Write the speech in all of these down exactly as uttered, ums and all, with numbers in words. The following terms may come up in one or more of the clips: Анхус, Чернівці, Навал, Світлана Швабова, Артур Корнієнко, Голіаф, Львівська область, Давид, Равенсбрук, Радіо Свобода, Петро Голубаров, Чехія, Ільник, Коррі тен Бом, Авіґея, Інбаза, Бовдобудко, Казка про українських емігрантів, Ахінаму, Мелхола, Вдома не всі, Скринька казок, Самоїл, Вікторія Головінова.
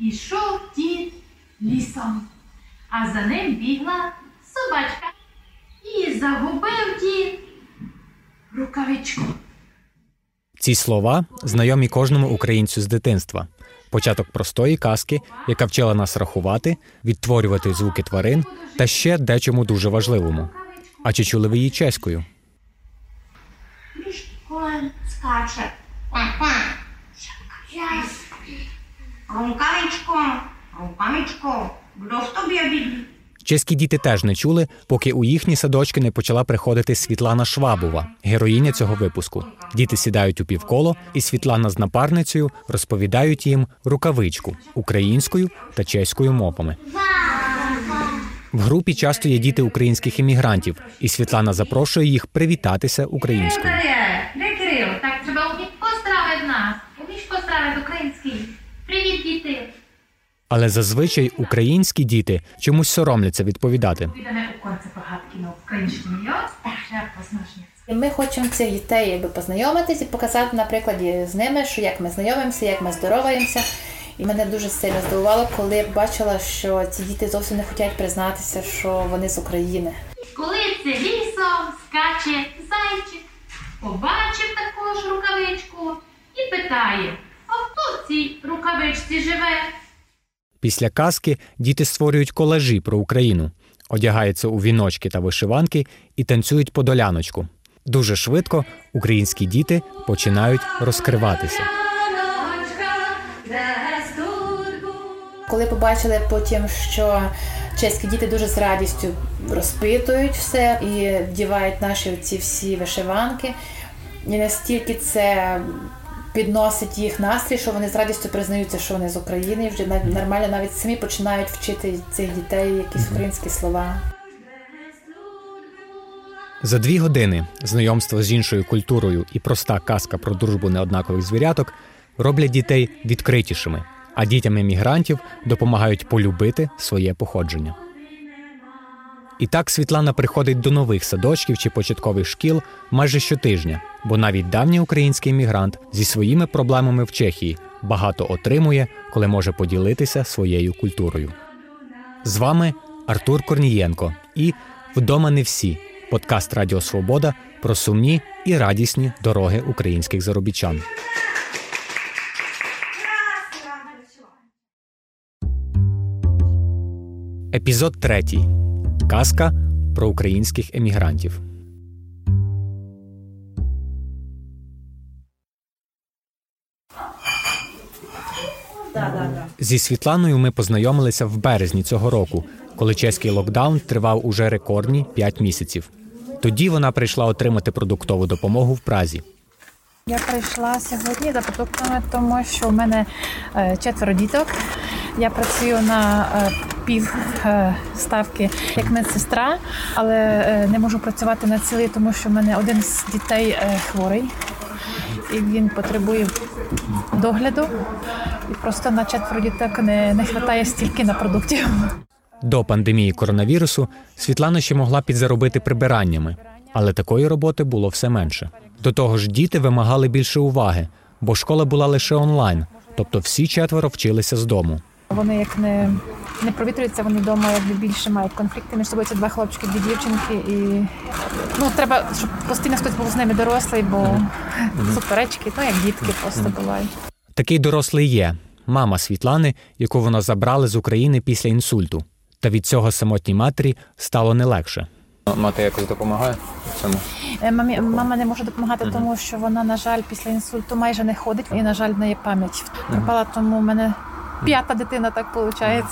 Ішов дід лісом, а за ним бігла собачка. І загубив дід рукавичку. Ці слова знайомі кожному українцю з дитинства. Початок простої казки, яка вчила нас рахувати, відтворювати звуки тварин та ще дечому дуже важливому. А чи чули ви її чеською? Він скаче. Рукавичко, рукавичко, в тобі обід. Чеські діти теж не чули, поки у їхні садочки не почала приходити Світлана Швабова, героїня цього випуску. Діти сідають у півколо, і Світлана з напарницею розповідають їм рукавичку українською та чеською мовами. В групі часто є діти українських емігрантів, і Світлана запрошує їх привітатися українською. Де Кирил? Так, треба уміти поздравити нас. Умієш поздравити український? Привіт, діти! Але зазвичай українські діти чомусь соромляться відповідати. Ми хочемо цих дітей якби познайомитися і показати на прикладі з ними, що як ми знайомимося, як ми здороваємося. І мене дуже сильно здивувало, коли я бачила, що ці діти зовсім не хочуть признатися, що вони з України. Коли це лісом скаче зайчик, побачив також рукавичку і питає, а хто в цій рукавичці живе? Після казки діти створюють колажі про Україну, одягаються у віночки та вишиванки і танцюють подоляночку. Дуже швидко українські діти починають розкриватися. Коли побачили потім, що чеські діти дуже з радістю розпитують все і вдівають наші ці всі вишиванки, і настільки це підносить їх настрій, що вони з радістю признаються, що вони з України, і вже нормально навіть самі починають вчити цих дітей якісь українські слова. За дві години знайомство з іншою культурою і проста казка про дружбу неоднакових звіряток роблять дітей відкритішими, а дітям емігрантів допомагають полюбити своє походження. І так Світлана приходить до нових садочків чи початкових шкіл майже щотижня, бо навіть давній український емігрант зі своїми проблемами в Чехії багато отримує, коли може поділитися своєю культурою. З вами Артур Корнієнко і «Вдома не всі» – подкаст «Радіо Свобода» про сумні і радісні дороги українських заробітчан. Епізод третій. Казка про українських емігрантів. Зі Світланою ми познайомилися в березні цього року, коли чеський локдаун тривав уже рекордні п'ять місяців. Тоді вона прийшла отримати продуктову допомогу в Празі. Я прийшла сьогодні за продуктами, тому що в мене четверо діток. Я працюю на пів ставки як медсестра, але не можу працювати на цілий, тому що в мене один з дітей хворий, і він потребує догляду. І просто на четверо діток не, не вистачає стільки на продуктів. До пандемії коронавірусу Світлана ще могла підзаробити прибираннями, але такої роботи було все менше. До того ж, діти вимагали більше уваги, бо школа була лише онлайн, тобто всі четверо вчилися з дому. Вони як не, не провітрюються, вони вдома якби більше мають конфлікти між собою. Це два хлопчики, дві дівчинки. І ну треба, щоб постійно хтось був з ними дорослий, бо mm-hmm. суперечки, ну як дітки просто mm-hmm. бувають. Такий дорослий є мама Світлани, яку вона забрала з України після інсульту. Та від цього самотній матері стало не легше. Мати якось допомагає цьому? Мамі, мама не може допомагати, тому що вона, на жаль, після інсульту майже не ходить і, на жаль, в неї пам'ять пропала, тому в мене п'ята дитина, так виходить.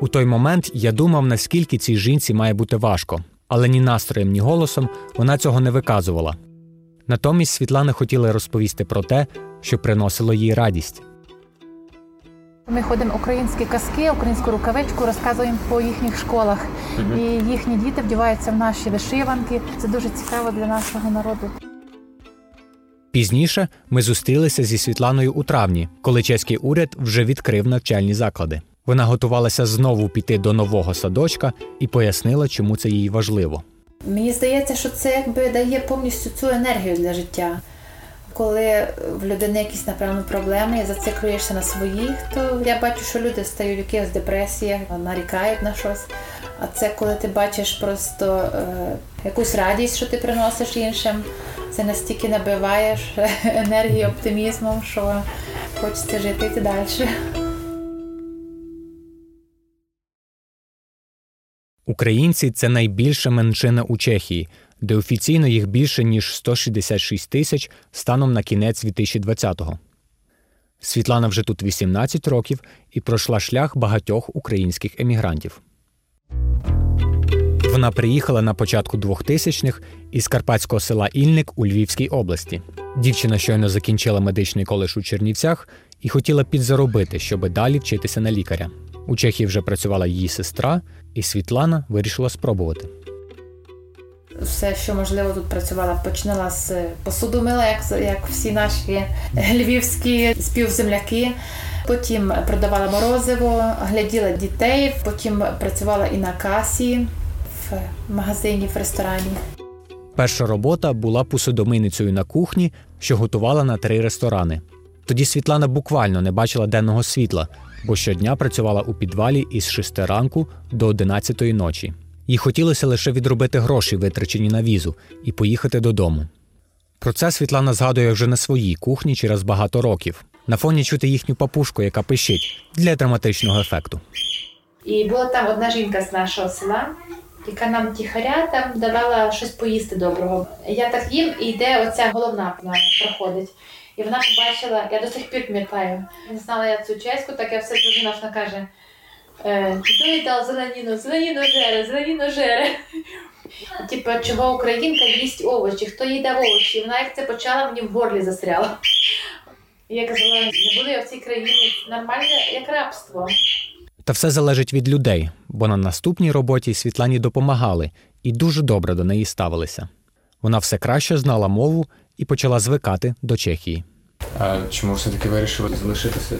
У той момент я думав, наскільки цій жінці має бути важко. Але ні настроєм, ні голосом вона цього не виказувала. Натомість Світлана хотіла розповісти про те, що приносило їй радість. Ми ходимо українські казки, українську рукавичку, розказуємо по їхніх школах. І їхні діти вдіваються в наші вишиванки. Це дуже цікаво для нашого народу. Пізніше ми зустрілися зі Світланою у травні, коли чеський уряд вже відкрив навчальні заклади. Вона готувалася знову піти до нового садочка і пояснила, чому це їй важливо. Мені здається, що це якби дає повністю цю енергію для життя. коли в людини якісь, напевно, проблеми, і зациклюєшся на своїх, то я бачу, що люди стають в якихось депресіях, нарікають на щось. А це коли ти бачиш просто е, якусь радість, що ти приносиш іншим, це настільки набиваєш енергію оптимізмом, що хочеться жити і далі. Українці – це найбільша меншина у Чехії, де офіційно їх більше, ніж сто шістдесят шість тисяч станом на кінець дві тисячі двадцятого. Світлана вже тут вісімнадцять років і пройшла шлях багатьох українських емігрантів. Вона приїхала на початку двохтисячних із карпатського села Ільник у Львівській області. Дівчина щойно закінчила медичний коледж у Чернівцях і хотіла підзаробити, щоб далі вчитися на лікаря. У Чехії вже працювала її сестра, і Світлана вирішила спробувати. Все, що можливо, тут працювала, починала з посуду мила, як, як всі наші львівські співземляки. Потім продавала морозиво, гляділа дітей, потім працювала і на касі, в магазині, в ресторані. Перша робота була посудомийницею на кухні, що готувала на три ресторани. Тоді Світлана буквально не бачила денного світла, бо щодня працювала у підвалі із шостої ранку до одинадцятої ночі. Їй хотілося лише відробити гроші, витрачені на візу, і поїхати додому. Про це Світлана згадує вже на своїй кухні через багато років. На фоні чути їхню папушку, яка пищить, для драматичного ефекту. І була там одна жінка з нашого села, яка нам тихаря там давала щось поїсти доброго. Я так їм, і йде оця головна проходить. І вона побачила, я до сих пір пам'ятаю, не знала я цю чеську, так я все дружина вона каже, «Ти дала зеленіну, зеленіну жере, зеленіну жере». Типу, чого українка їсть овочі, хто їй дав овочі? І вона як це почала, мені в горлі застряла. І я казала, не буду я в цій країні, нормально, як рабство. Та все залежить від людей, бо на наступній роботі Світлані допомагали і дуже добре до неї ставилися. Вона все краще знала мову і почала звикати до Чехії. А чому все-таки вирішили залишитися?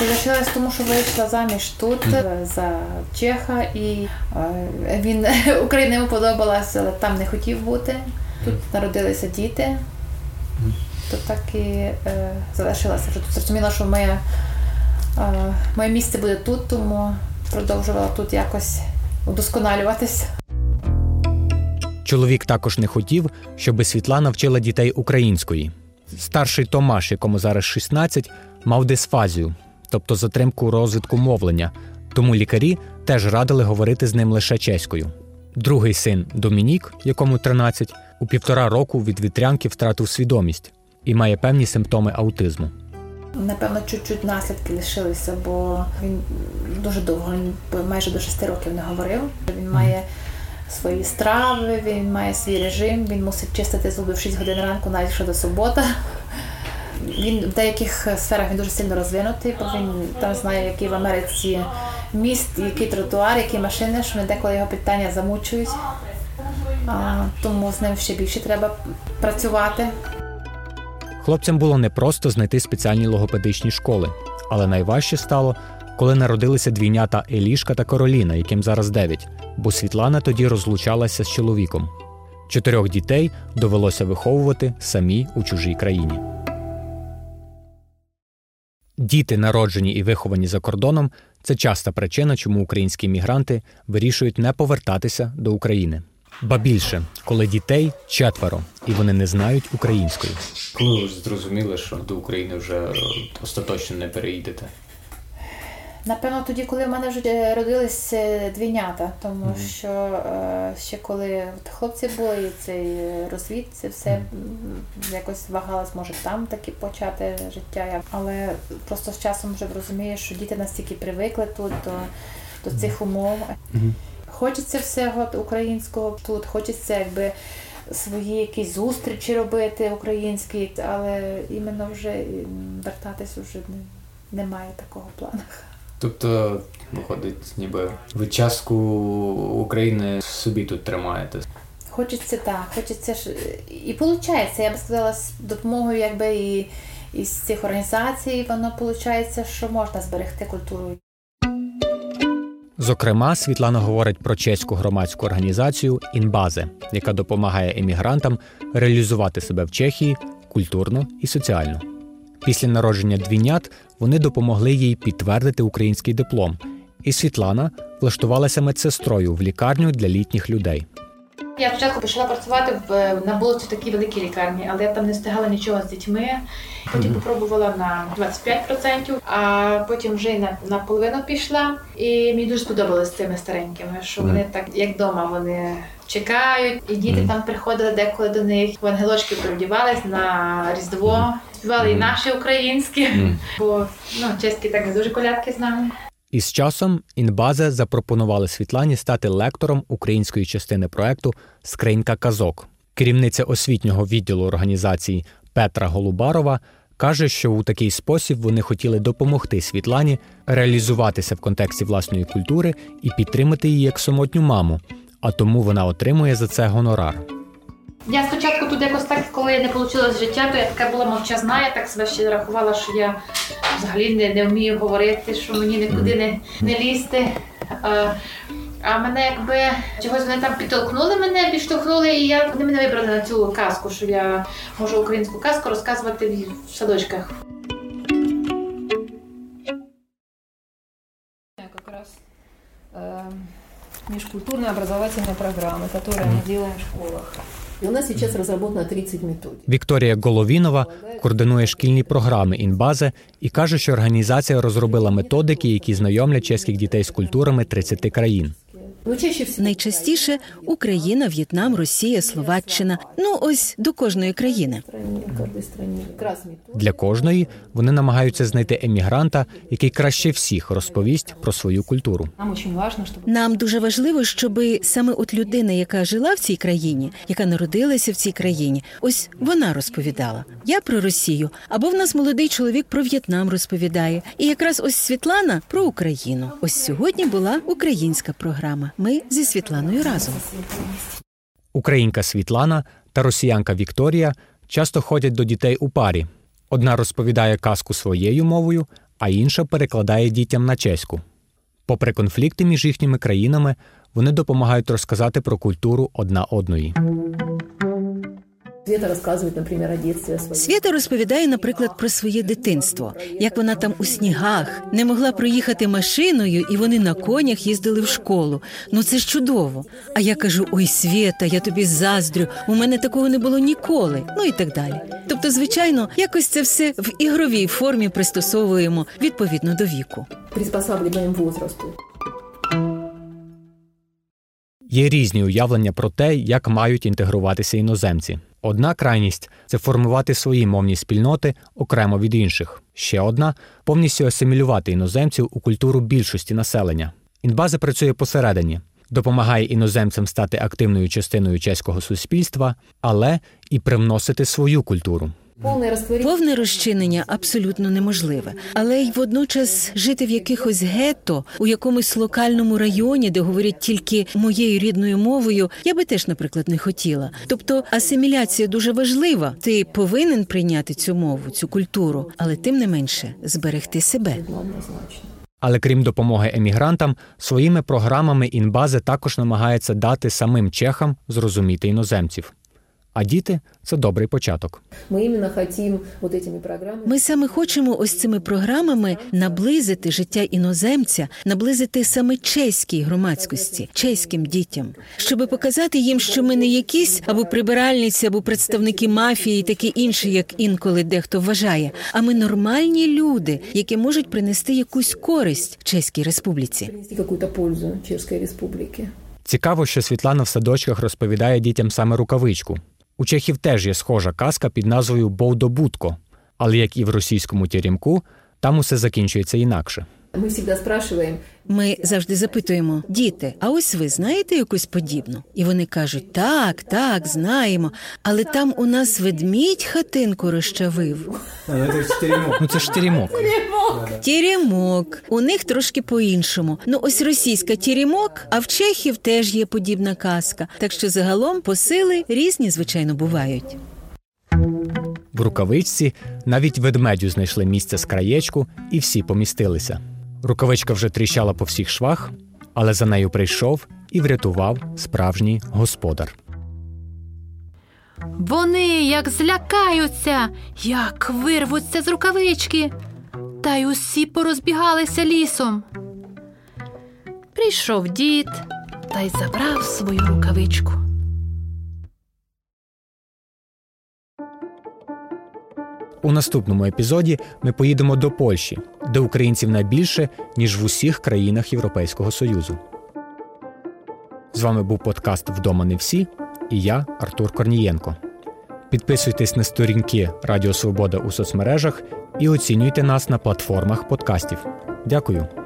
Залишилась тому, що вийшла заміж тут, mm. за чеха, і е, він Україні йому подобалась, але там не хотів бути. Тут народилися діти, mm. то так і е, залишилася. Тут зрозуміла, що моє, е, моє місце буде тут, тому продовжувала тут якось удосконалюватися. Чоловік також не хотів, щоби Світлана вчила дітей української. Старший Томаш, якому зараз шістнадцять, мав дисфазію, тобто затримку розвитку мовлення, тому лікарі теж радили говорити з ним лише чеською. Другий син Домінік, якому тринадцять, у півтора року від вітрянки втратив свідомість і має певні симптоми аутизму. Напевно, чуть-чуть наслідки лишилися, бо він дуже довго, майже до шести років не говорив. Він має свої страви, він має свій режим, він мусить чистити зуби в шість годин ранку, навіть якщо до субота. Він в деяких сферах він дуже сильно розвинутий, бо він там знає, який в Америці міст, який тротуар, які машини, що не деколи його питання замучують. А, тому з ним ще більше треба працювати. Хлопцям було непросто знайти спеціальні логопедичні школи, але найважче стало, коли народилися двійнята Елішка та Кароліна, яким зараз дев'ять, бо Світлана тоді розлучалася з чоловіком. Чотирьох дітей довелося виховувати самі у чужій країні. Діти, народжені і виховані за кордоном, це часта причина, чому українські мігранти вирішують не повертатися до України. Ба більше, коли дітей четверо, і вони не знають української. Коли ви зрозуміли, що до України вже остаточно не переїдете? Напевно, тоді, коли в мене вже родились двійнята, тому mm. що е, ще коли хлопці були, і цей розвід, це все mm. якось вагалась, може там таки почати життя. Але просто з часом вже розумієш, що діти настільки привикли тут до, до цих умов. Mm. Хочеться всього українського тут, хочеться якби свої якісь зустрічі робити українські, але іменно вже вертатись вже не, немає такого плану. Тобто, виходить, ніби ви частку України собі тут тримаєте. Хочеться так, хочеться ж і виходить, я б сказала, з допомогою якби і, і з цих організацій, воно виходить, що можна зберегти культуру. Зокрема, Світлана говорить про чеську громадську організацію «Інбазе», яка допомагає емігрантам реалізувати себе в Чехії, культурно і соціально. Після народження двійнят вони допомогли їй підтвердити український диплом, і Світлана влаштувалася медсестрою в лікарню для літніх людей. Я спочатку почала працювати в, на вулиці в такій великій лікарні, але я там не встигала нічого з дітьми. Потім попробувала на двадцять п'ять відсотків, а потім вже й на, на половину пішла. І мені дуже сподобалось з цими старенькими, що вони так, як дома, вони чекають. І діти там приходили деколи до них, в ангелочки перевдівались на Різдво, співали і наші українські, бо ну, чеські так не дуже колядки знали. І з часом Інбаза запропонували Світлані стати лектором української частини проекту «Скринька казок». Керівниця освітнього відділу організації Петра Голубарова каже, що у такий спосіб вони хотіли допомогти Світлані реалізуватися в контексті власної культури і підтримати її як самотню маму, а тому вона отримує за це гонорар. Я спочатку тут якось так, коли я не вийшла з життя, то я така була мовчазна, я так себе ще рахувала, що я взагалі не, не вмію говорити, що мені нікуди не, не лізти. А, а мене якби чогось вони там підтолкнули мене, підштовхнули, і я, вони мене вибрали на цю казку, що я можу українську казку розказувати в садочках. Якраз межкультурная образовательная программа, которую мы делаем в школах. У нас сейчас разработано тридцать методик. Вікторія Головінова координує шкільні програми Інбази і каже, що організація розробила методики, які знайомлять чеських дітей з культурами тридцяти країн. Найчастіше Україна, В'єтнам, Росія, Словаччина. Ну ось до кожної країни. Для кожної вони намагаються знайти емігранта, який краще всіх розповість про свою культуру. Нам дуже важливо, щоб саме от людина, яка жила в цій країні, яка народилася в цій країні, ось вона розповідала. Я про Росію, або в нас молодий чоловік про В'єтнам розповідає. І якраз ось Світлана про Україну. Ось сьогодні була українська програма. Ми зі Світланою разом. Українка Світлана та росіянка Вікторія часто ходять до дітей у парі. Одна розповідає казку своєю мовою, а інша перекладає дітям на чеську. Попри конфлікти між їхніми країнами, вони допомагають розказати про культуру одна одної. Свята розповідає, наприклад, про своє дитинство. Як вона там у снігах, не могла проїхати машиною, і вони на конях їздили в школу. Ну це ж чудово. А я кажу, ой, Свята, я тобі заздрю, у мене такого не було ніколи. Ну і так далі. Тобто, звичайно, якось це все в ігровій формі пристосовуємо відповідно до віку. Приспосаблюємо возрасту. Є різні уявлення про те, як мають інтегруватися іноземці. Одна крайність – це формувати свої мовні спільноти окремо від інших. Ще одна – повністю асимілювати іноземців у культуру більшості населення. Інбаза працює посередині, допомагає іноземцям стати активною частиною чеського суспільства, але і привносити свою культуру. Повне розчинення абсолютно неможливе. Але й водночас жити в якихось гетто, у якомусь локальному районі, де говорять тільки моєю рідною мовою, я би теж, наприклад, не хотіла. Тобто асиміляція дуже важлива. Ти повинен прийняти цю мову, цю культуру, але тим не менше зберегти себе. Але крім допомоги емігрантам, своїми програмами Інбази також намагається дати самим чехам зрозуміти іноземців. А діти – це добрий початок. Ми саме хочемо ось цими програмами наблизити життя іноземця, наблизити саме чеській громадськості, чеським дітям, щоб показати їм, що ми не якісь або прибиральниці, або представники мафії і таке інше, як інколи дехто вважає, а ми нормальні люди, які можуть принести якусь користь чеській республіці. Цікаво, що Світлана в садочках розповідає дітям саме рукавичку. У чехів теж є схожа казка під назвою «Бовдобудко», але, як і в російському «Теремку», там усе закінчується інакше. Ми завжди запитуємо, діти, а ось ви знаєте якусь подібну? І вони кажуть, так, так, знаємо, але там у нас ведмідь хатинку розчавив. Ну це ж теремок. Теремок. У них трошки по-іншому. Ну ось російська теремок, а в чехів теж є подібна казка. Так що загалом посили різні, звичайно, бувають. В рукавичці навіть ведмедю знайшли місце з краєчку і всі помістилися. Рукавичка вже тріщала по всіх швах, але за нею прийшов і врятував справжній господар. Вони як злякаються, як вирвуться з рукавички. Та й усі порозбігалися лісом. Прийшов дід та й забрав свою рукавичку. У наступному епізоді ми поїдемо до Польщі, де українців найбільше, ніж в усіх країнах Європейського Союзу. З вами був подкаст «Вдома не всі» і я, Артур Корнієнко. Підписуйтесь на сторінки Радіо Свобода у соцмережах і оцінюйте нас на платформах подкастів. Дякую!